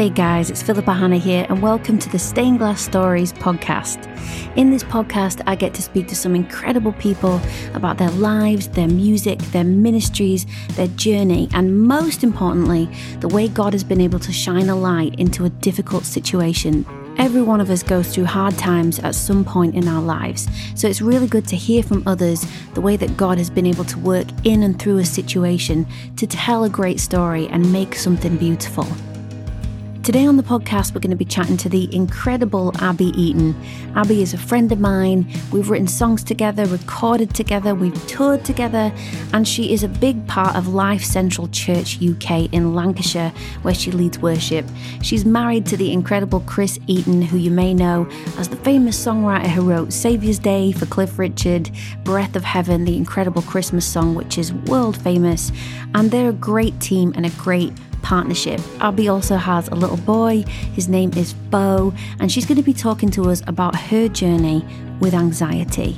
Hey guys, it's Philippa Hanna here and welcome to the Stained Glass Stories podcast. In this podcast, I get to speak to some incredible people about their lives, their music, their ministries, their journey, and most importantly, the way God has been able to shine a light into a difficult situation. Every one of us goes through hard times at some point in our lives, so it's really good to hear from others the way that God has been able to work in and through a situation to tell a great story and make something beautiful. Today on the podcast, we're going to be chatting to the incredible Abby Eaton. Abby is a friend of mine. We've written songs together, recorded together, we've toured together, and she is a big part of Life Central Church UK in Lancashire, where she leads worship. She's married to the incredible Chris Eaton, who you may know as the famous songwriter who wrote Saviour's Day for Cliff Richard, Breath of Heaven, the incredible Christmas song, which is world famous. And they're a great team and a great partnership. Abby also has a little boy. His name is Beau, and she's going to be talking to us about her journey with anxiety.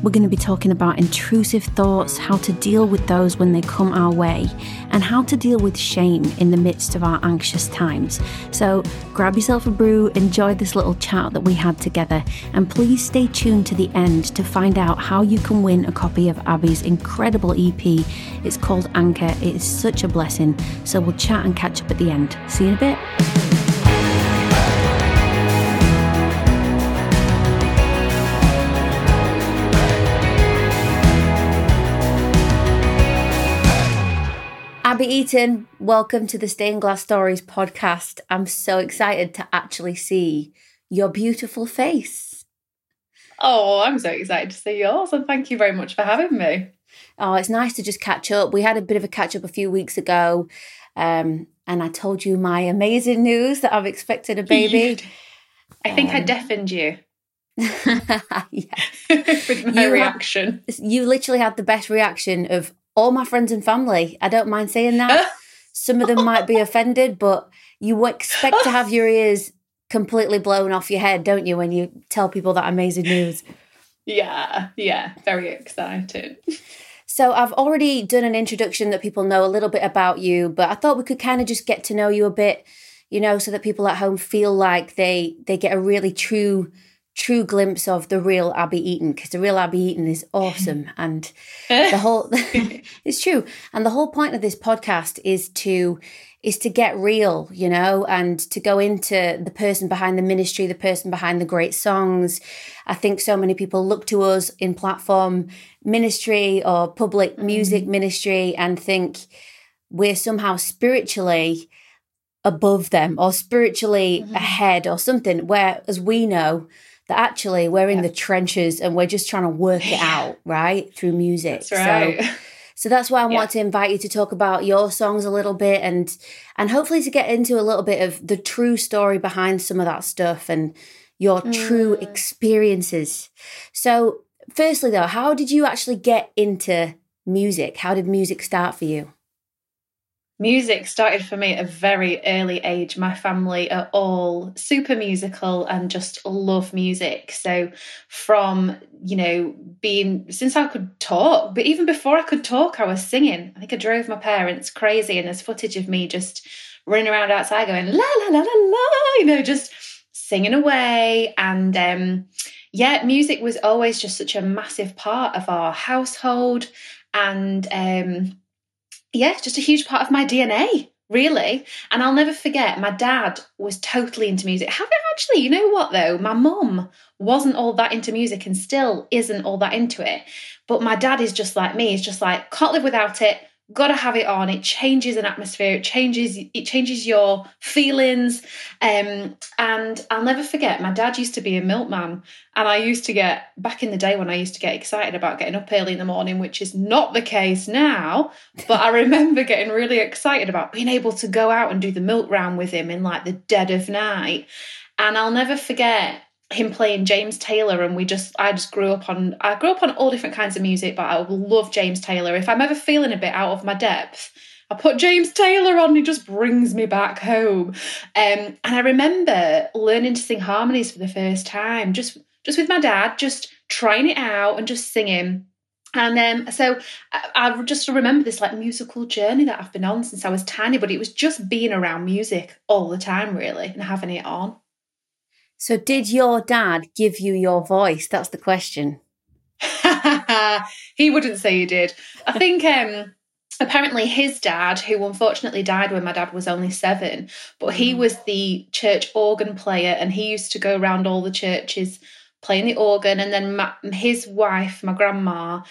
We're going to be talking about intrusive thoughts, how to deal with those when they come our way, and how to deal with shame in the midst of our anxious times. So grab yourself a brew, enjoy this little chat that we had together, and please stay tuned to the end to find out how you can win a copy of Abby's incredible EP. It's called Anchor. It is such a blessing. So we'll chat and catch up at the end. See you in a bit. Abby Eaton, welcome to the Stained Glass Stories podcast. I'm so excited to actually see your beautiful face. Oh, I'm so excited to see yours, and thank you very much for having me. Oh, it's nice to just catch up. We had a bit of a catch up a few weeks ago, and I told you my amazing news that I've expected a baby. I think I deafened you. With my reaction. You literally had the best reaction of all my friends and family. I don't mind saying that. Some of them might be offended, but you expect to have your ears completely blown off your head, don't you, when you tell people that amazing news? Yeah, very excited. So I've already done an introduction that people know a little bit about you, but I thought we could kind of just get to know you a bit, you know, so that people at home feel like they get a really true glimpse of the real Abby Eaton, because the real Abby Eaton is awesome, and the whole it's true. And the whole point of this podcast is to get real, you know, and to go into the person behind the ministry, the person behind the great songs. I think so many people look to us in platform ministry or public music ministry and think we're somehow spiritually above them or spiritually ahead or something, where, as we know, that actually we're in the trenches and we're just trying to work it out, right, through music. That's right. So that's why I wanted to invite you to talk about your songs a little bit and hopefully to get into a little bit of the true story behind some of that stuff and your true experiences. So firstly, though, how did you actually get into music? How did music start for you? Music started for me at a very early age. My family are all super musical and just love music. So from, you know, since I could talk, but even before I could talk, I was singing. I think I drove my parents crazy, and there's footage of me just running around outside going, la, la, la, la, la, you know, just singing away. And music was always just such a massive part of our household, and just a huge part of my DNA, really. And I'll never forget, my dad was totally into music. Actually, you know what, though? My mum wasn't all that into music and still isn't all that into it. But my dad is just like me. He's just like, can't live without it. Got to have it on. It changes an atmosphere. It changes your feelings. And I'll never forget, my dad used to be a milkman, and I used to get, back in the day when I used to get excited about getting up early in the morning, which is not the case now, but I remember getting really excited about being able to go out and do the milk round with him in like the dead of night. And I'll never forget him playing James Taylor, and I grew up on all different kinds of music, but I love James Taylor. If I'm ever feeling a bit out of my depth, I put James Taylor on, he just brings me back home. And I remember learning to sing harmonies for the first time, just with my dad, just trying it out and just singing. And so I just remember this like musical journey that I've been on since I was tiny, but it was just being around music all the time, really, and having it on. So did your dad give you your voice? That's the question. He wouldn't say he did. I think apparently his dad, who unfortunately died when my dad was only 7, but he was the church organ player, and he used to go around all the churches playing the organ. And then his wife, my grandma,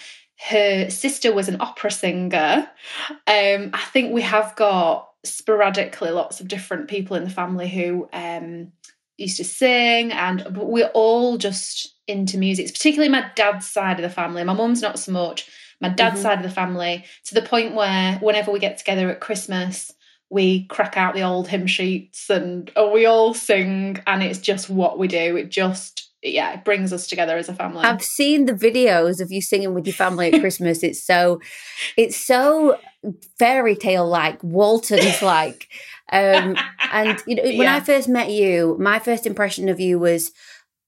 her sister was an opera singer. I think we have got sporadically lots of different people in the family who used to sing, and we're all just into music. It's particularly my dad's side of the family. My mum's not so much. My dad's side of the family, to the point where whenever we get together at Christmas, we crack out the old hymn sheets and we all sing, and it's just what we do. It just... yeah, it brings us together as a family. I've seen the videos of you singing with your family at Christmas. It's so fairy tale-like, Waltons-like. And you know, when I first met you, my first impression of you was,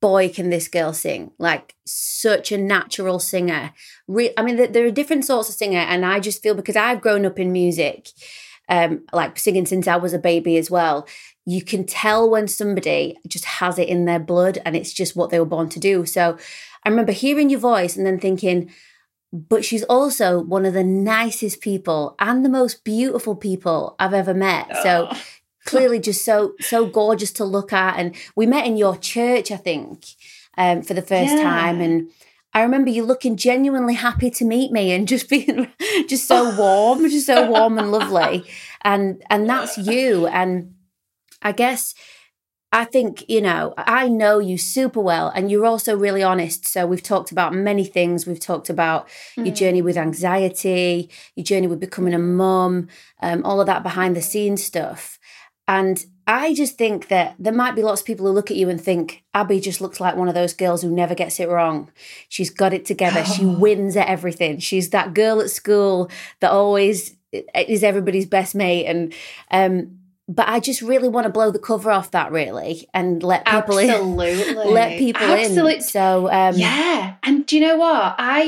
boy, can this girl sing. Like, such a natural singer. There are different sorts of singer, and I just feel, because I've grown up in music, like singing since I was a baby as well, you can tell when somebody just has it in their blood and it's just what they were born to do. So I remember hearing your voice and then thinking, but she's also one of the nicest people and the most beautiful people I've ever met. Oh. So clearly just so gorgeous to look at. And we met in your church, I think, for the first time. And I remember you looking genuinely happy to meet me and just being just so warm and lovely. And that's you. And I guess, I think, you know, I know you super well, and you're also really honest. So we've talked about many things. We've talked about your journey with anxiety, your journey with becoming a mum, all of that behind the scenes stuff. And I just think that there might be lots of people who look at you and think, Abby just looks like one of those girls who never gets it wrong. She's got it together. Oh. She wins at everything. She's that girl at school that always is everybody's best mate. And, but I just really want to blow the cover off that, really, and let people in. Absolutely. So yeah, and do you know what? I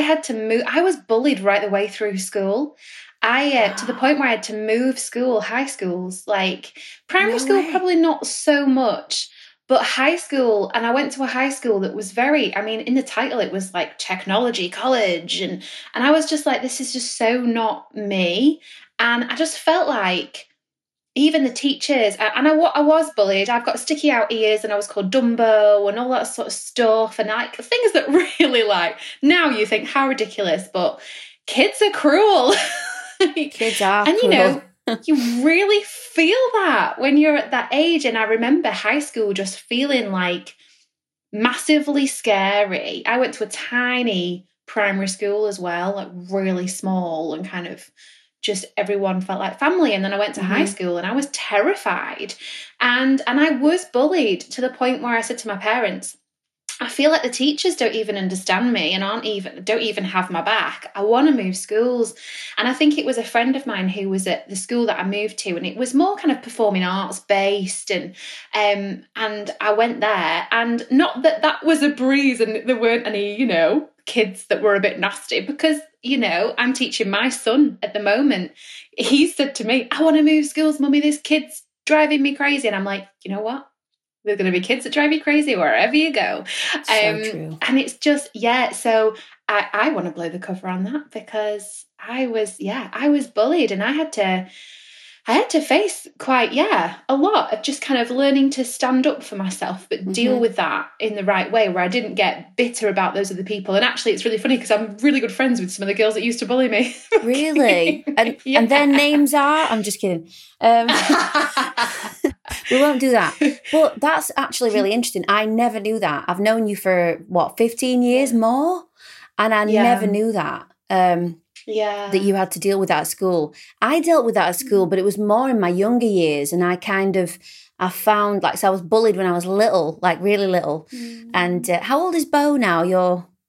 had to move. I was bullied right the way through school. To the point where I had to move school, high schools, like primary school, probably not so much, but high school. And I went to a high school that was very, I mean, in the title, it was like technology college, and I was just like, this is just so not me, and I just felt like. Even the teachers, and I was bullied. I've got sticky out ears, and I was called Dumbo and all that sort of stuff, and like things that really, like, now you think how ridiculous, but kids are cruel. Kids are cruel. And you know, you really feel that when you're at that age. And I remember high school just feeling like massively scary. I went to a tiny primary school as well, like really small, and kind of just everyone felt like family. And then I went to high school and I was terrified. And I was bullied to the point where I said to my parents, I feel like the teachers don't even understand me and don't even have my back. I want to move schools. And I think it was a friend of mine who was at the school that I moved to, and it was more kind of performing arts based. And I went there, and not that was a breeze, and there weren't any, you know, kids that were a bit nasty, because, you know, I'm teaching my son at the moment. He said to me, I want to move schools, Mummy, this kid's driving me crazy. And I'm like, you know what? There's going to be kids that drive you crazy wherever you go. So true. And it's just, yeah. So I want to blow the cover on that, because I was bullied, and I had to face quite, a lot of just kind of learning to stand up for myself, but deal with that in the right way, where I didn't get bitter about those other people. And actually, it's really funny, because I'm really good friends with some of the girls that used to bully me. Really? And their names are? I'm just kidding. We won't do that. But that's actually really interesting. I never knew that. I've known you for, 15 years more? And I never knew that. That you had to deal with that at school. I dealt with that at school, but it was more in my younger years. And I found I was bullied when I was little, like really little. And how old is Beau now?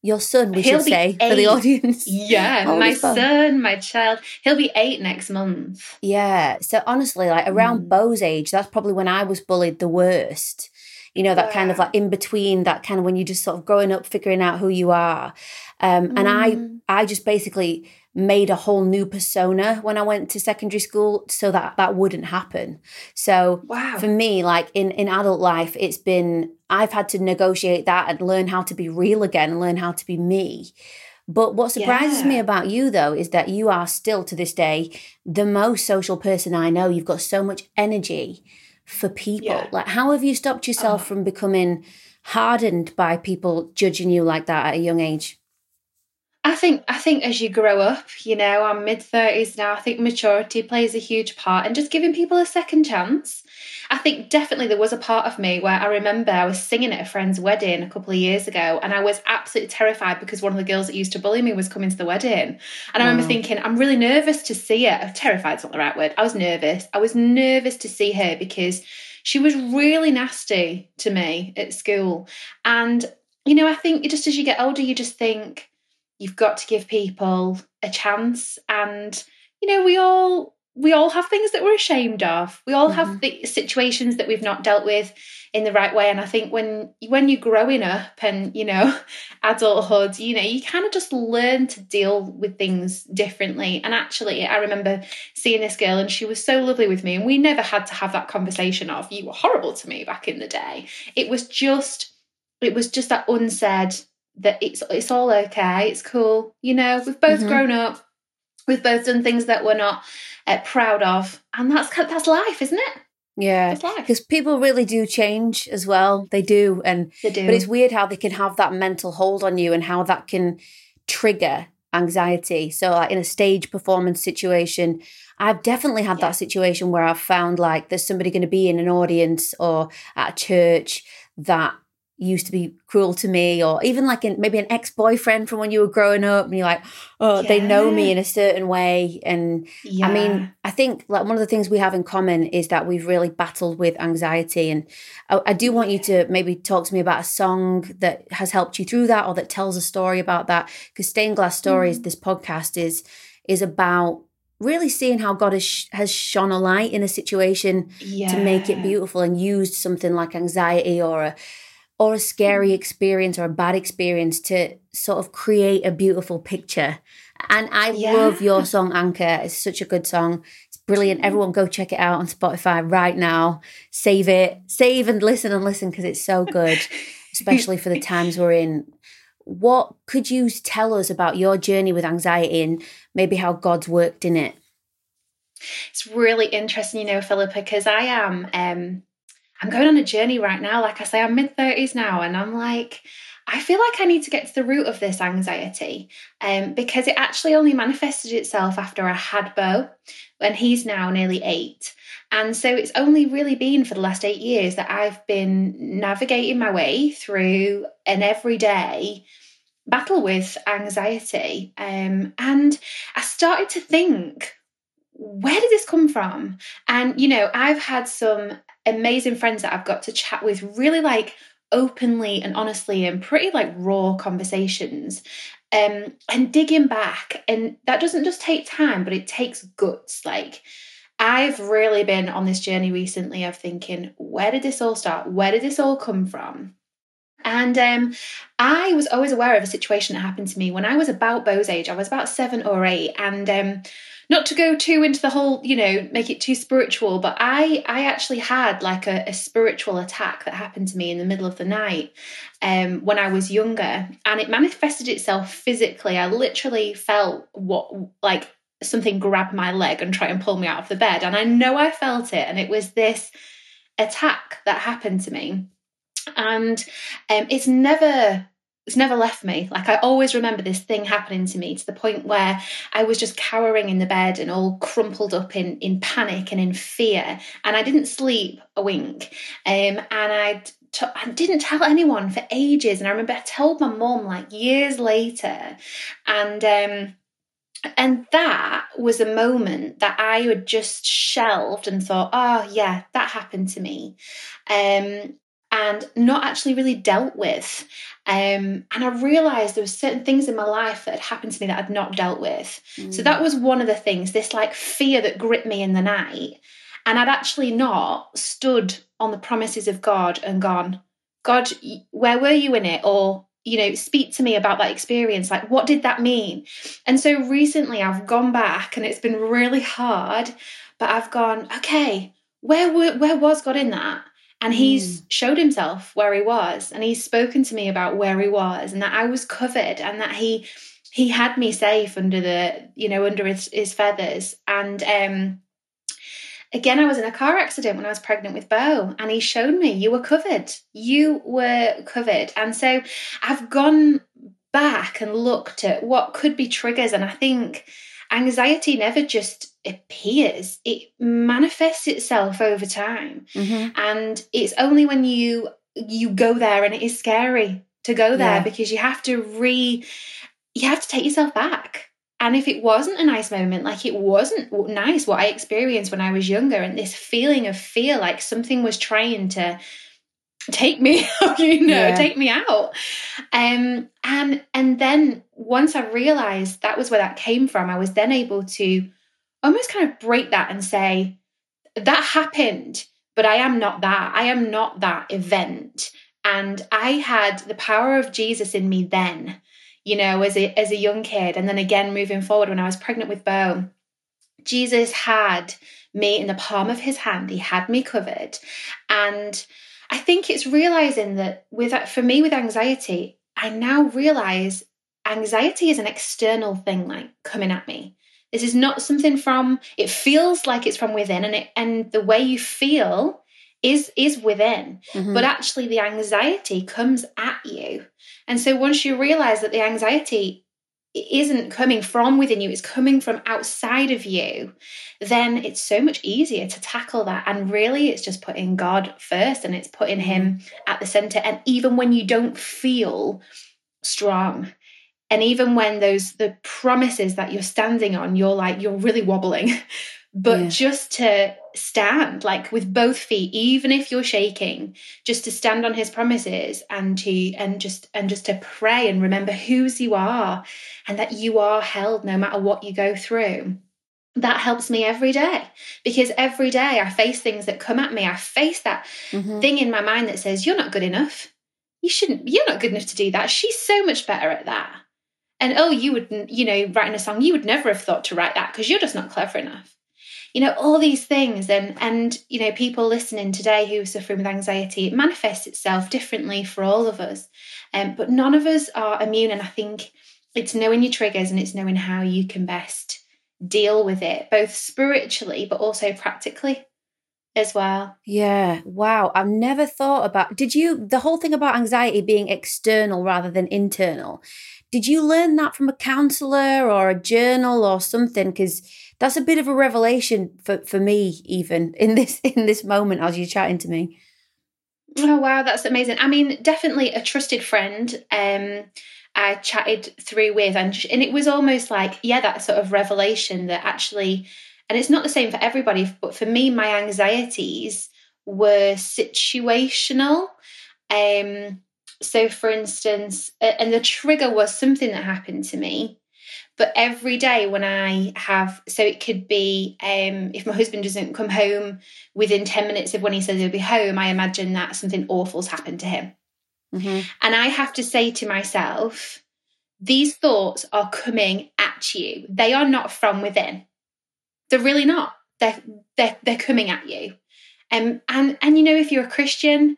Your son, we should say, for the audience. Yeah, my son, my child. He'll be 8 next month. Yeah, so honestly, like around Beau's age, that's probably when I was bullied the worst. you know, that yeah. kind of like in between, that kind of when you're just sort of growing up, figuring out who you are. And I just basically made a whole new persona when I went to secondary school so that that wouldn't happen. So for me, like in adult life, it's been, I've had to negotiate that and learn how to be real again and learn how to be me. But what surprises me about you, though, is that you are still to this day the most social person I know. You've got so much energy for people. Like, how have you stopped yourself from becoming hardened by people judging you like that at a young age? I think as you grow up, you know, I'm mid-30s now, I think maturity plays a huge part and just giving people a second chance. I think definitely there was a part of me where I remember I was singing at a friend's wedding a couple of years ago and I was absolutely terrified because one of the girls that used to bully me was coming to the wedding. And I remember thinking, I'm really nervous to see her. Terrified's not the right word. I was nervous to see her because she was really nasty to me at school. And, you know, I think just as you get older, you just think, you've got to give people a chance. And, you know, we all have things that we're ashamed of. We all have the situations that we've not dealt with in the right way. And I think when you're growing up and, you know, adulthood, you know, you kind of just learn to deal with things differently. And actually, I remember seeing this girl and she was so lovely with me. And we never had to have that conversation of, you were horrible to me back in the day. It was just that unsaid, that it's all okay, it's cool, you know, we've both grown up, we've both done things that we're not proud of, and that's life, isn't it? Yeah, because people really do change as well. They do. But it's weird how they can have that mental hold on you and how that can trigger anxiety. So like in a stage performance situation, I've definitely had that situation where I've found like there's somebody going to be in an audience or at a church that used to be cruel to me, or even like maybe an ex-boyfriend from when you were growing up and you're like, oh, they know me in a certain way. And I mean, I think like one of the things we have in common is that we've really battled with anxiety. And I do want you to maybe talk to me about a song that has helped you through that or that tells a story about that. Because Stained Glass Stories, this podcast is about really seeing how God has shone a light in a situation to make it beautiful and used something like anxiety or a scary experience or a bad experience to sort of create a beautiful picture. And I love your song, Anchor. It's such a good song. It's brilliant. Everyone go check it out on Spotify right now. Save it. Save and listen because it's so good, especially for the times we're in. What could you tell us about your journey with anxiety and maybe how God's worked in it? It's really interesting, you know, Philippa, because I am... I'm going on a journey right now. Like I say, I'm mid-30s now and I'm like, I feel like I need to get to the root of this anxiety because it actually only manifested itself after I had Beau and he's now nearly 8. And so it's only really been for the last 8 years that I've been navigating my way through an everyday battle with anxiety. And I started to think, where did this come from? And, you know, I've had some amazing friends that I've got to chat with really like openly and honestly and pretty like raw conversations and digging back. And that doesn't just take time, but it takes guts. Like I've really been on this journey recently of thinking, where did this all start? Where did this all come from? And I was always aware of a situation that happened to me when I was about Beau's age. I was about 7 or 8 and not to go too into the whole, you know, make it too spiritual, but I actually had like a spiritual attack that happened to me in the middle of the night when I was younger, and it manifested itself physically. I literally felt like something grabbed my leg and try and pull me out of the bed. And I know I felt it. And it was this attack that happened to me. And it's never left me. Like I always remember this thing happening to me to the point where I was just cowering in the bed and all crumpled up in panic and in fear. And I didn't sleep a wink. And I didn't tell anyone for ages. And I remember I told my mum like years later. And that was a moment that I had just shelved and thought, oh yeah, that happened to me. And not actually really dealt with. And I realised there were certain things in my life that had happened to me that I'd not dealt with. So that was one of the things, this like fear that gripped me in the night. And I'd actually not stood on the promises of God and gone, God, where were you in it? Or, you know, speak to me about that experience. Like, what did that mean? And so recently I've gone back, and it's been really hard, but I've gone, okay, where was God in that? And he's showed himself where he was, and he's spoken to me about where he was, and that I was covered, and that he had me safe under the, you know, under his feathers. And again, I was in a car accident when I was pregnant with Beau, and he showed me, you were covered. And so I've gone back and looked at what could be triggers. And I think anxiety never just appears, it manifests itself over time. Mm-hmm. And it's only when you go there, and it is scary to go there, yeah, because you have to take yourself back. And if it wasn't a nice moment, like it wasn't nice what I experienced when I was younger, and this feeling of fear, like something was trying to take me out. And then once I realized that was where that came from, I was then able to almost kind of break that and say, that happened, but I am not that. I am not that event. And I had the power of Jesus in me then, you know, as a young kid. And then again, moving forward, when I was pregnant with Beau, Jesus had me in the palm of his hand. He had me covered. And I think it's realizing that for me with anxiety, I now realize anxiety is an external thing, like coming at me. This is not something from, it feels like it's from within, and the way you feel is within, mm-hmm, but actually the anxiety comes at you. And so once you realize that the anxiety isn't coming from within you, it's coming from outside of you, then it's so much easier to tackle that. And really, it's just putting God first, and it's putting him at the center. And even when you don't feel strong, and even when the promises that you're standing on, you're really wobbling, but yeah, just to stand, like with both feet, even if you're shaking, just to stand on his promises, and just to pray and remember whose you are, and that you are held no matter what you go through. That helps me every day, because every day I face things that come at me. I face that thing in my mind that says, you're not good enough. You're not good enough to do that. She's so much better at that. And oh, you wouldn't, you know, writing a song, you would never have thought to write that because you're just not clever enough. You know, all these things. And you know, people listening today who are suffering with anxiety, it manifests itself differently for all of us. But none of us are immune. And I think it's knowing your triggers, and it's knowing how you can best deal with it, both spiritually, but also practically as well. Yeah. Wow. I've never thought about, the whole thing about anxiety being external rather than internal, did you learn that from a counsellor or a journal or something? Because that's a bit of a revelation for me, even in this moment as you're chatting to me. Oh, wow. That's amazing. I mean, definitely a trusted friend I chatted through with, and it was almost like, yeah, that sort of revelation that actually, and it's not the same for everybody, but for me, my anxieties were situational. So for instance, and the trigger was something that happened to me, but every day when I have, so it could be if my husband doesn't come home within 10 minutes of when he says he'll be home, I imagine that something awful's happened to him. Mm-hmm. And I have to say to myself, these thoughts are coming at you. They are not from within. They're really not. They're coming at you. And you know, if you're a Christian,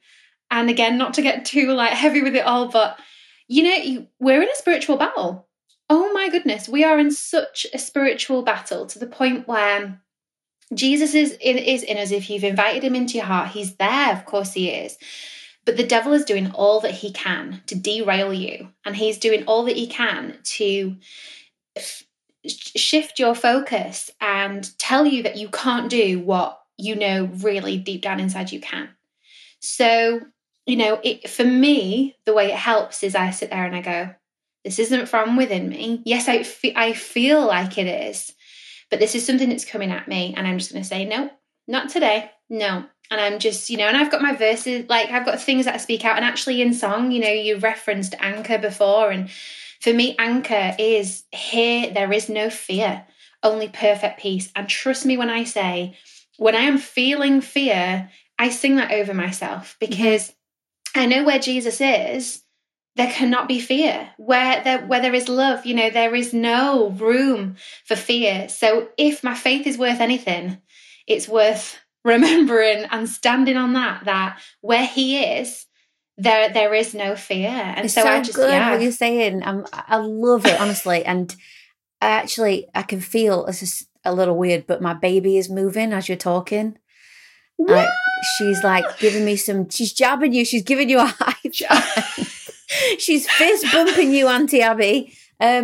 and again, not to get too like heavy with it all, but you know, we're in a spiritual battle. Oh my goodness, we are in such a spiritual battle, to the point where Jesus is in us. If you've invited him into your heart, he's there. Of course he is. But the devil is doing all that he can to derail you. And he's doing all that he can to shift your focus and tell you that you can't do what you know really deep down inside you can. So, you know, for me, the way it helps is I sit there and I go, this isn't from within me. Yes, I feel like it is, but this is something that's coming at me. And I'm just going to say, no, not today. No. And I'm just, you know, and I've got my verses, like I've got things that I speak out. And actually in song, you know, you referenced anchor before. And for me, anchor is here. There is no fear, only perfect peace. And trust me when I say, when I am feeling fear, I sing that over myself, because I know where Jesus is, there cannot be fear. Where there is love, you know, there is no room for fear. So if my faith is worth anything, it's worth remembering and standing on that where he is, there is no fear. And it's so I just, good what you're saying. I love it, honestly. And I can feel, it's just a little weird, but my baby is moving as you're talking. She's like giving me some, she's jabbing you, she's giving you a high five. She's fist bumping you, Auntie Abby. I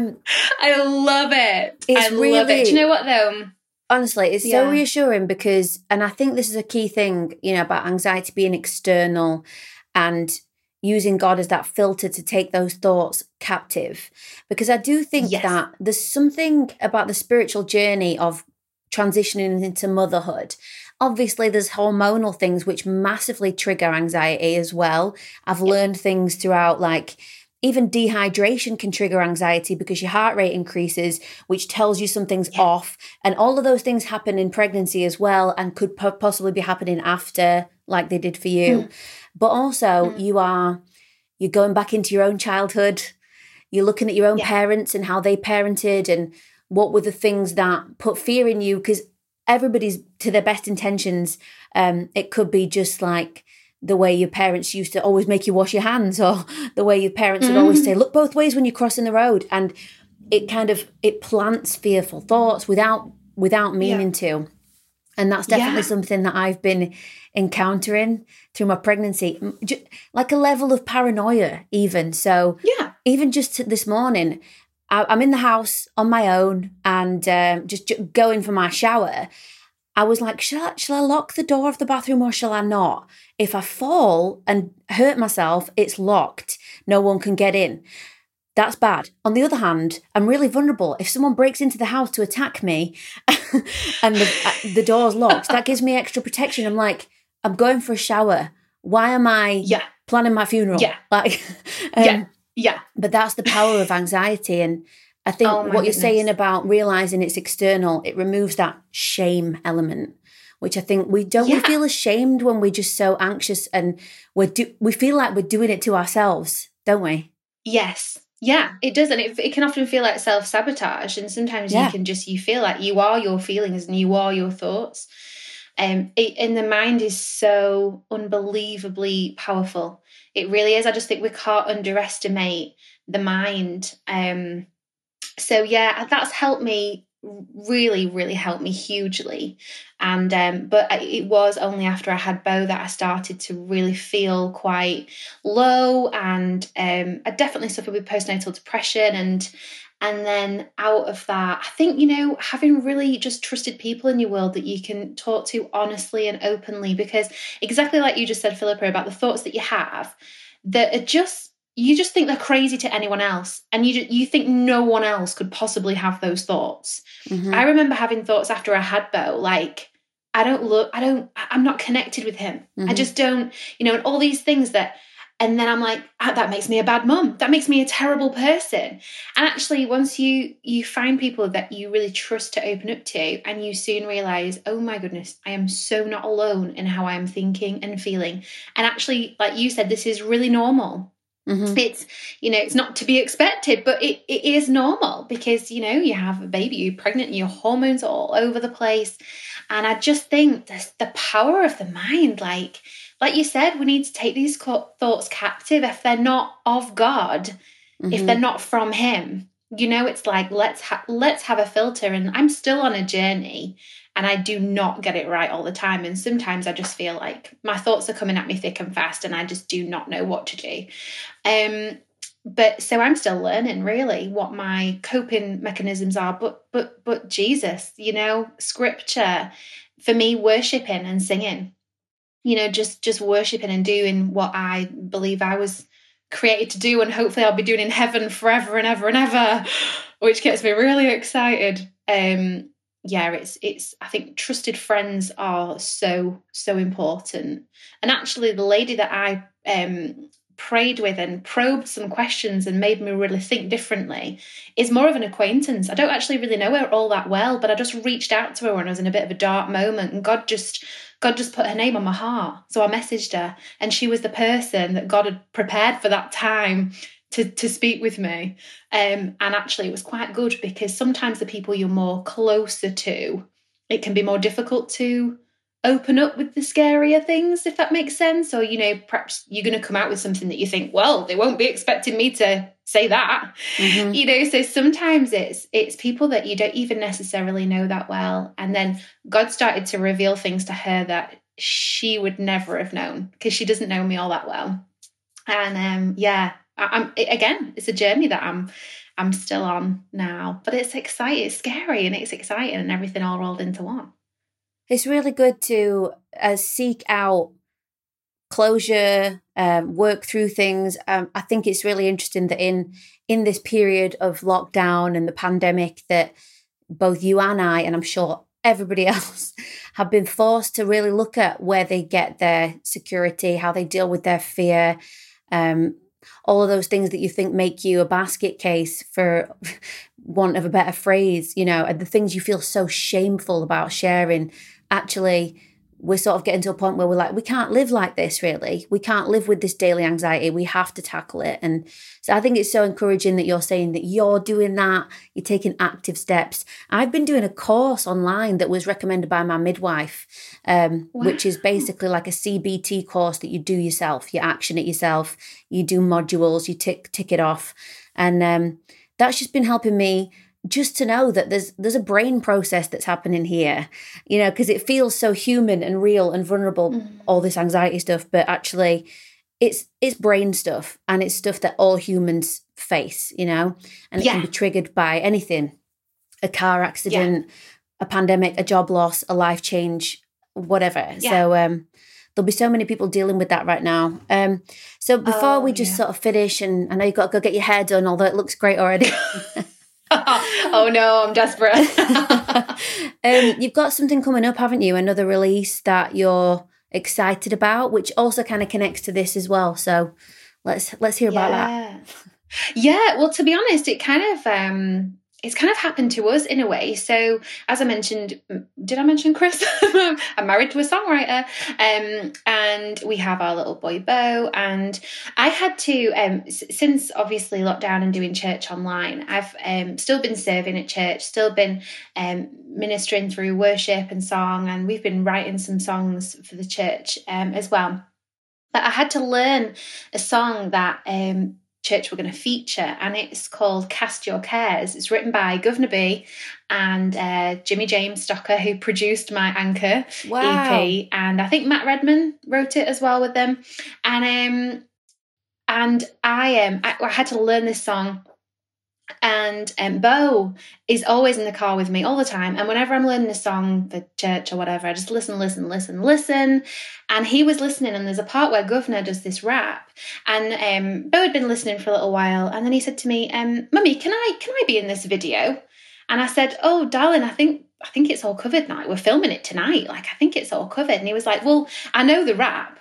love it. I really love it. Do you know what though? Honestly, it's so reassuring, because, and I think this is a key thing, you know, about anxiety being external and using God as that filter to take those thoughts captive. Because I do think that there's something about the spiritual journey of transitioning into motherhood. Obviously, there's hormonal things which massively trigger anxiety as well. I've learned things throughout, like even dehydration can trigger anxiety because your heart rate increases, which tells you something's off. And all of those things happen in pregnancy as well, and could possibly be happening after, like they did for you. But also, you're going back into your own childhood. You're looking at your own parents and how they parented and what were the things that put fear in you, because everybody's, to their best intentions, it could be just like the way your parents used to always make you wash your hands, or the way your parents would always say, look both ways when you're crossing the road. And it kind of, it plants fearful thoughts without meaning to. And that's definitely something that I've been encountering through my pregnancy, like a level of paranoia even. So even just this morning, I'm in the house on my own and just going for my shower. I was like, shall I lock the door of the bathroom or shall I not? If I fall and hurt myself, it's locked. No one can get in. That's bad. On the other hand, I'm really vulnerable. If someone breaks into the house to attack me and the door's locked, that gives me extra protection. I'm like, I'm going for a shower. Why am I planning my funeral? But that's the power of anxiety. And I think you're saying about realizing it's external, it removes that shame element, which I think we feel ashamed when we're just so anxious, and we feel like we're doing it to ourselves, don't we? Yes. Yeah, it does. And it can often feel like self-sabotage. And sometimes you feel like you are your feelings and you are your thoughts. And the mind is so unbelievably powerful. It really is. I just think we can't underestimate the mind. So that's helped me, really, really helped me hugely. And but it was only after I had Beau that I started to really feel quite low, and I definitely suffered with postnatal depression. And then out of that, I think, you know, having really just trusted people in your world that you can talk to honestly and openly, because exactly like you just said, Philippa, about the thoughts that you have that are just, you just think they're crazy to anyone else. And you think no one else could possibly have those thoughts. Mm-hmm. I remember having thoughts after I had Beau, like, I'm not connected with him. Mm-hmm. I just don't, you know, and all these things that, and then I'm like, that makes me a bad mum. That makes me a terrible person. And actually, once you find people that you really trust to open up to, and you soon realise, oh my goodness, I am so not alone in how I am thinking and feeling. And actually, like you said, this is really normal. Mm-hmm. It's, you know, it's not to be expected, but it is normal, because, you know, you have a baby, you're pregnant, and your hormones are all over the place. And I just think the power of the mind, like you said, we need to take these thoughts captive if they're not of God, mm-hmm. if they're not from him. You know, it's like, let's have a filter. And I'm still on a journey, and I do not get it right all the time. And sometimes I just feel like my thoughts are coming at me thick and fast, and I just do not know what to do. But so I'm still learning really what my coping mechanisms are. But Jesus, you know, scripture, for me, worshiping and singing. You know, just worshiping and doing what I believe I was created to do, and hopefully I'll be doing in heaven forever and ever and ever, which gets me really excited. It's I think trusted friends are so important. And actually, the lady that I prayed with and probed some questions and made me really think differently is more of an acquaintance. I don't actually really know her all that well, but I just reached out to her when I was in a bit of a dark moment, and God just put her name on my heart. So I messaged her, and she was the person that God had prepared for that time to speak with me. And actually it was quite good, because sometimes the people you're more closer to, it can be more difficult to open up with the scarier things, if that makes sense. Or, you know, perhaps you're going to come out with something that you think, well, they won't be expecting me to say that. Mm-hmm. You know, so sometimes it's people that you don't even necessarily know that well. And then God started to reveal things to her that she would never have known, because she doesn't know me all that well. And it's a journey that I'm still on now, but it's exciting, it's scary, and it's exciting, and everything all rolled into one. It's really good to seek out closure, work through things. I think it's really interesting that in this period of lockdown and the pandemic, that both you and I, and I'm sure everybody else, have been forced to really look at where they get their security, how they deal with their fear, all of those things that you think make you a basket case, for want of a better phrase, you know, and the things you feel so shameful about sharing. Actually, we're sort of getting to a point where we're like, we can't live like this, really. We can't live with this daily anxiety. We have to tackle it. And so I think it's so encouraging that you're saying that you're doing that, you're taking active steps. I've been doing a course online that was recommended by my midwife, which is basically like a CBT course that you do yourself, you action it yourself, you do modules, you tick it off. And that's just been helping me, just to know that there's a brain process that's happening here, you know, because it feels so human and real and vulnerable, all this anxiety stuff, but actually it's brain stuff, and it's stuff that all humans face, you know, and it can be triggered by anything, a car accident, a pandemic, a job loss, a life change, whatever. So there'll be so many people dealing with that right now. So before we just sort of finish, and I know you've got to go get your hair done, although it looks great already. Oh no, I'm desperate. You've got something coming up, haven't you? Another release that you're excited about, which also kind of connects to this as well. So let's hear about that. Yeah, well, to be honest, it kind of it's kind of happened to us in a way. So as I mentioned, did I mention Chris? I'm married to a songwriter, and we have our little boy, Beau. And I had to, since obviously lockdown and doing church online, I've still been serving at church, still been ministering through worship and song. And we've been writing some songs for the church as well. But I had to learn a song that church we're going to feature, and it's called Cast Your Cares. It's written by Governor B and Jimmy James Stocker, who produced my Anchor EP, and I think Matt Redman wrote it as well with them. And I had to learn this song. And Beau is always in the car with me all the time. And whenever I'm learning a song for church or whatever, I just listen. And he was listening, and there's a part where Governor does this rap. And Beau had been listening for a little while. And then he said to me, Mummy, can I be in this video? And I said, oh, darling, I think it's all covered now. We're filming it tonight. Like, I think it's all covered. And he was like, well, I know the rap.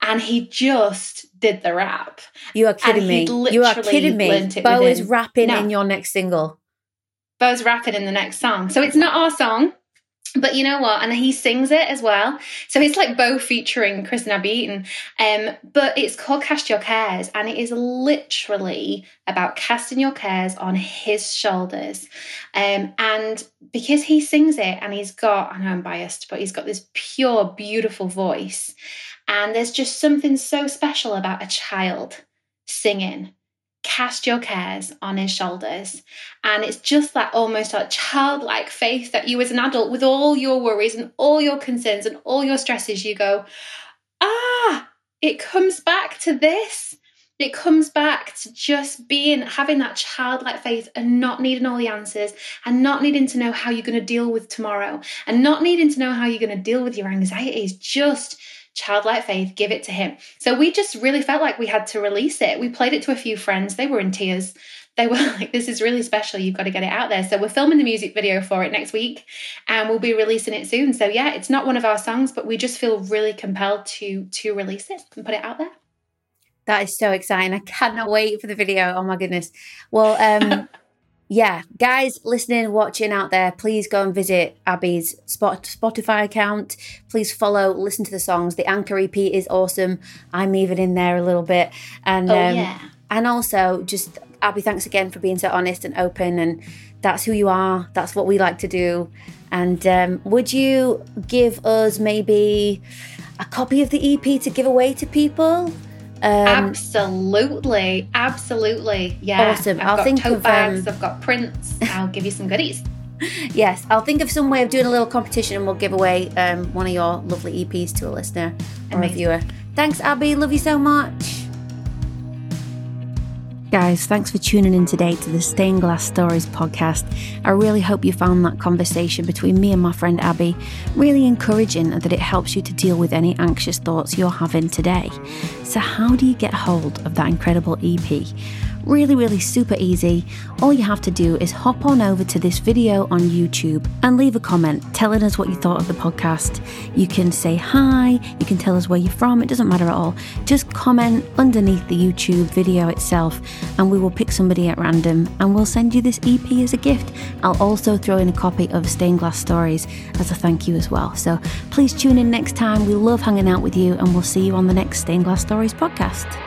And he just did the rap. You are kidding me. You are kidding me. Beau is rapping in your next single. Beau's rapping in the next song. So it's not our song, but you know what? And he sings it as well. So it's like Beau featuring Chris and Abby Eaton. But it's called Cast Your Cares. And it is literally about casting your cares on his shoulders. And because he sings it, and he's got, I know I'm biased, but he's got this pure, beautiful voice. And there's just something so special about a child singing, cast your cares on his shoulders. And it's just that almost like childlike faith that you as an adult, with all your worries and all your concerns and all your stresses, you go, it comes back to this. It comes back to just having that childlike faith and not needing all the answers, and not needing to know how you're going to deal with tomorrow, and not needing to know how you're going to deal with your anxieties. Just childlike faith, give it to him. So we just really felt like we had to release it. We played it to a few friends. They were in tears. They were like, this is really special. You've got to get it out there. So we're filming the music video for it next week, and we'll be releasing it soon. So yeah, it's not one of our songs, but we just feel really compelled to release it and put it out there. That is so exciting. I cannot wait for the video. Oh my goodness. Well, yeah, guys listening, watching out there, please go and visit Abby's Spotify account. Please follow, listen to the songs. The Anchor EP is awesome. I'm even in there a little bit. And and also just, Abby, thanks again for being so honest and open. And that's who you are. That's what we like to do. And would you give us maybe a copy of the EP to give away to people? Absolutely. Yeah. Awesome. I'll think of tote bags, I've got prints. I'll give you some goodies. Yes, I'll think of some way of doing a little competition, and we'll give away one of your lovely EPs to a listener or a viewer. Thanks, Abby. Love you so much. Guys, thanks for tuning in today to the Stained Glass Stories podcast. I really hope you found that conversation between me and my friend Abby really encouraging, and that it helps you to deal with any anxious thoughts you're having today. So how do you get hold of that incredible EP? Really, really super easy. All you have to do is hop on over to this video on YouTube and leave a comment telling us what you thought of the podcast. You can say hi, you can tell us where you're from, it doesn't matter at all. Just comment underneath the YouTube video itself, and we will pick somebody at random and we'll send you this EP as a gift. I'll also throw in a copy of Stained Glass Stories as a thank you as well. So please tune in next time. We love hanging out with you, and we'll see you on the next Stained Glass Stories podcast.